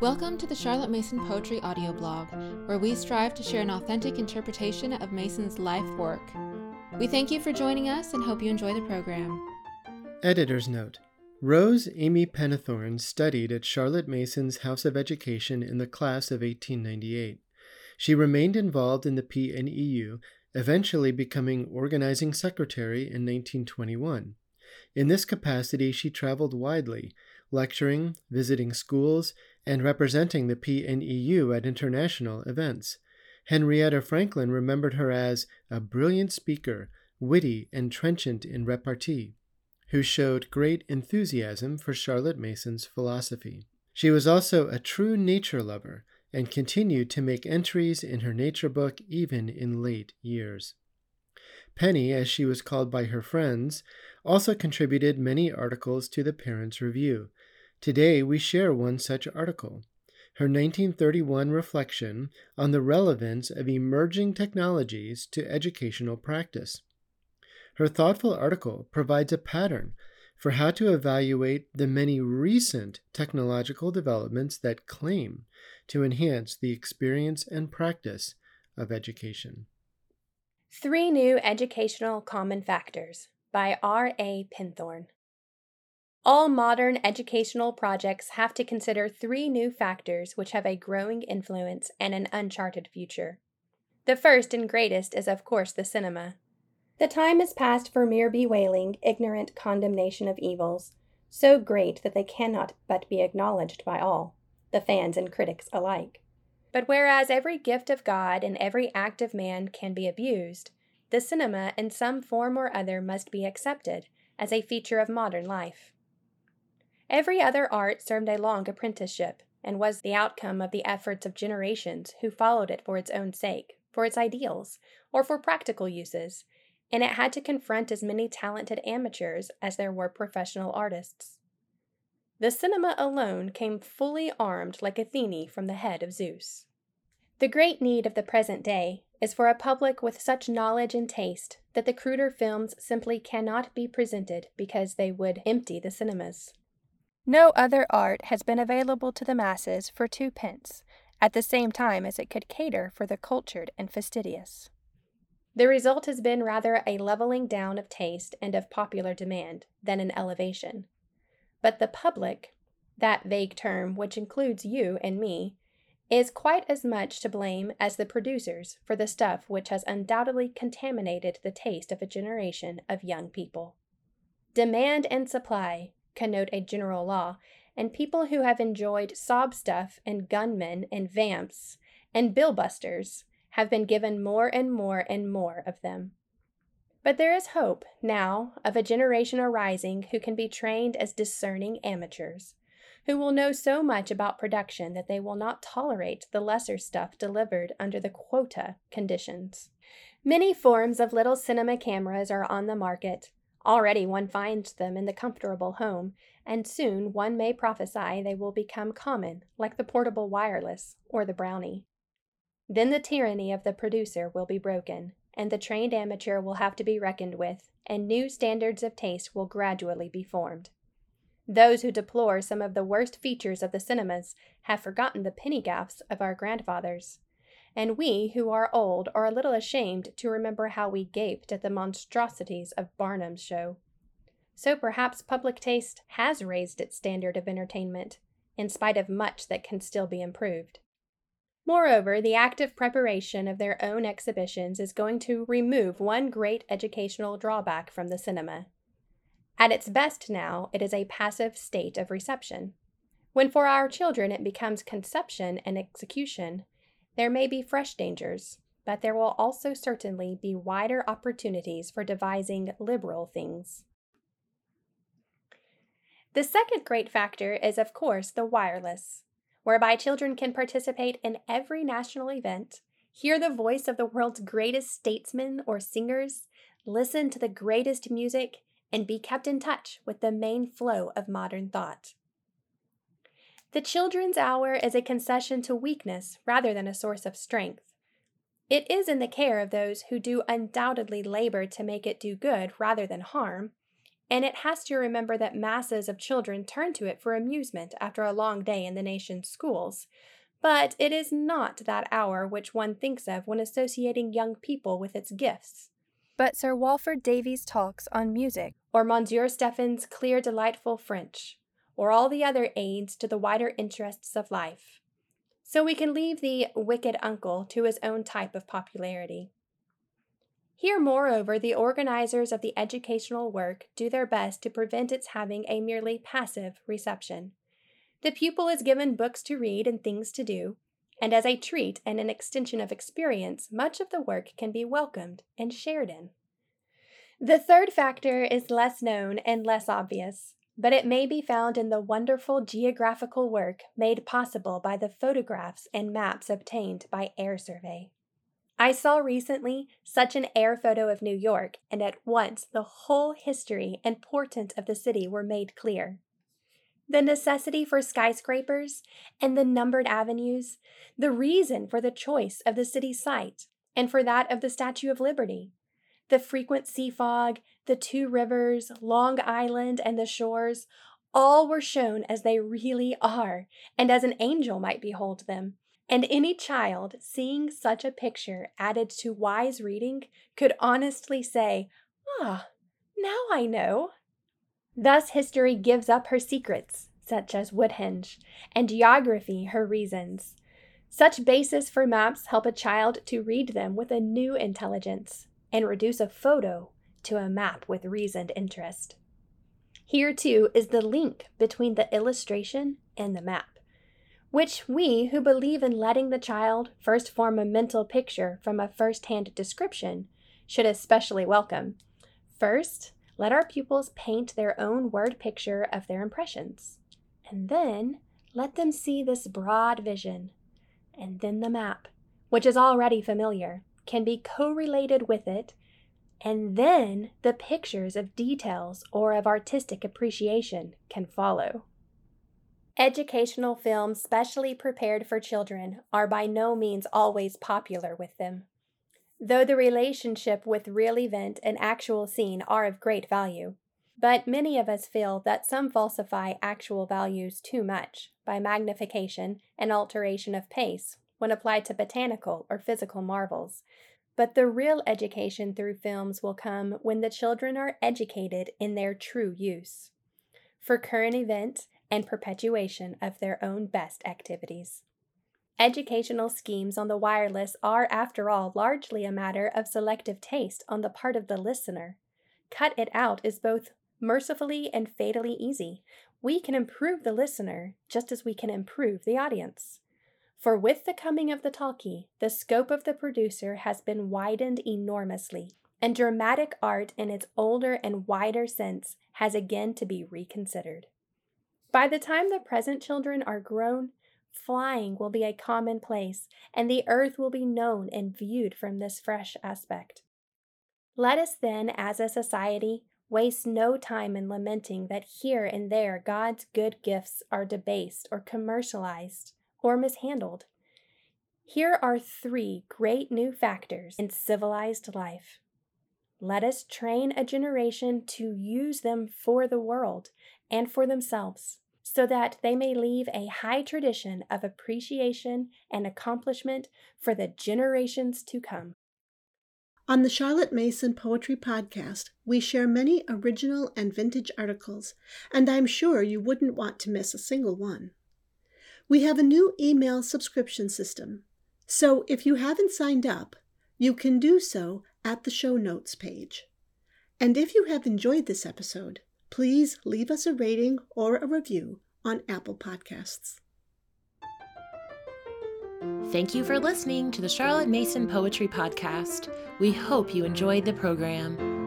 Welcome to the Charlotte Mason Poetry audio blog, where we strive to share an authentic interpretation of Mason's life work. We thank you for joining us and hope you enjoy the program. Editor's note: Rose Amy Pennethorne studied at Charlotte Mason's House of Education in the class of 1898. She remained involved in the PNEU, eventually becoming organizing secretary in 1921. In this capacity, she traveled widely, lecturing, visiting schools, and representing the PNEU at international events. Henrietta Franklin remembered her as a brilliant speaker, witty and trenchant in repartee, who showed great enthusiasm for Charlotte Mason's philosophy. She was also a true nature lover and continued to make entries in her nature book even in late years. Penny, as she was called by her friends, also contributed many articles to the Parents' Review. Today we share one such article, her 1931 reflection on the relevance of emerging technologies to educational practice. Her thoughtful article provides a pattern for how to evaluate the many recent technological developments that claim to enhance the experience and practice of education. 3 New Educational Common Factors by R. A. Pennethorne. All modern educational projects have to consider 3 new factors which have a growing influence and an uncharted future. The first and greatest is, of course, the cinema. The time is past for mere bewailing, ignorant condemnation of evils, so great that they cannot but be acknowledged by all, the fans and critics alike. But whereas every gift of God and every act of man can be abused, the cinema in some form or other must be accepted as a feature of modern life. Every other art served a long apprenticeship and was the outcome of the efforts of generations who followed it for its own sake, for its ideals, or for practical uses, and it had to confront as many talented amateurs as there were professional artists. The cinema alone came fully armed like Athene from the head of Zeus. The great need of the present day is for a public with such knowledge and taste that the cruder films simply cannot be presented because they would empty the cinemas. No other art has been available to the masses for 2 pence, at the same time as it could cater for the cultured and fastidious. The result has been rather a leveling down of taste and of popular demand than an elevation. But the public, that vague term which includes you and me, is quite as much to blame as the producers for the stuff which has undoubtedly contaminated the taste of a generation of young people. Demand and supply connote a general law, and people who have enjoyed sob stuff and gunmen and vamps and billbusters have been given more and more and more of them. But there is hope now of a generation arising who can be trained as discerning amateurs, who will know so much about production that they will not tolerate the lesser stuff delivered under the quota conditions. Many forms of little cinema cameras are on the market. Already one finds them in the comfortable home, and soon one may prophesy they will become common, like the portable wireless or the brownie. Then the tyranny of the producer will be broken, and the trained amateur will have to be reckoned with, and new standards of taste will gradually be formed. Those who deplore some of the worst features of the cinemas have forgotten the penny gaffes of our grandfathers, and we who are old are a little ashamed to remember how we gaped at the monstrosities of Barnum's show. So perhaps public taste has raised its standard of entertainment, in spite of much that can still be improved. Moreover, the active preparation of their own exhibitions is going to remove one great educational drawback from the cinema. At its best now, it is a passive state of reception. When for our children it becomes conception and execution, there may be fresh dangers, but there will also certainly be wider opportunities for devising liberal things. The second great factor is, of course, the wireless, whereby children can participate in every national event, hear the voice of the world's greatest statesmen or singers, listen to the greatest music, and be kept in touch with the main flow of modern thought. The children's hour is a concession to weakness rather than a source of strength. It is in the care of those who do undoubtedly labor to make it do good rather than harm, and it has to remember that masses of children turn to it for amusement after a long day in the nation's schools. But it is not that hour which one thinks of when associating young people with its gifts. But Sir Walford Davies' talks on music, or Monsieur Stefan's clear, delightful French, or all the other aids to the wider interests of life. So we can leave the wicked uncle to his own type of popularity. Here, moreover, the organizers of the educational work do their best to prevent its having a merely passive reception. The pupil is given books to read and things to do, and as a treat and an extension of experience, much of the work can be welcomed and shared in. The third factor is less known and less obvious, but it may be found in the wonderful geographical work made possible by the photographs and maps obtained by Air Survey. I saw recently such an air photo of New York, and at once the whole history and portent of the city were made clear. The necessity for skyscrapers and the numbered avenues, the reason for the choice of the city site and for that of the Statue of Liberty, the frequent sea fog, the two rivers, Long Island and the shores, all were shown as they really are and as an angel might behold them. And any child seeing such a picture added to wise reading could honestly say, "Ah, now I know." Thus history gives up her secrets, such as Woodhenge, and geography her reasons. Such basis for maps help a child to read them with a new intelligence, and reduce a photo to a map with reasoned interest. Here, too, is the link between the illustration and the map, which we who believe in letting the child first form a mental picture from a first-hand description should especially welcome. First, let our pupils paint their own word picture of their impressions, and then let them see this broad vision, and then the map, which is already familiar, can be correlated with it, and then the pictures of details or of artistic appreciation can follow. Educational films specially prepared for children are by no means always popular with them, though the relationship with real event and actual scene are of great value. But many of us feel that some falsify actual values too much by magnification and alteration of pace when applied to botanical or physical marvels. But the real education through films will come when the children are educated in their true use, for current events and perpetuation of their own best activities. Educational schemes on the wireless are, after all, largely a matter of selective taste on the part of the listener. Cut it out is both mercifully and fatally easy. We can improve the listener just as we can improve the audience. For with the coming of the talkie, the scope of the producer has been widened enormously, and dramatic art in its older and wider sense has again to be reconsidered. By the time the present children are grown, flying will be a commonplace, and the earth will be known and viewed from this fresh aspect. Let us then, as a society, waste no time in lamenting that here and there God's good gifts are debased or commercialized or mishandled. Here are three great new factors in civilized life. Let us train a generation to use them for the world and for themselves, so that they may leave a high tradition of appreciation and accomplishment for the generations to come. On the Charlotte Mason Poetry Podcast, we share many original and vintage articles, and I'm sure you wouldn't want to miss a single one. We have a new email subscription system, so if you haven't signed up, you can do so at the show notes page. And if you have enjoyed this episode, please leave us a rating or a review on Apple Podcasts. Thank you for listening to the Charlotte Mason Poetry Podcast. We hope you enjoyed the program.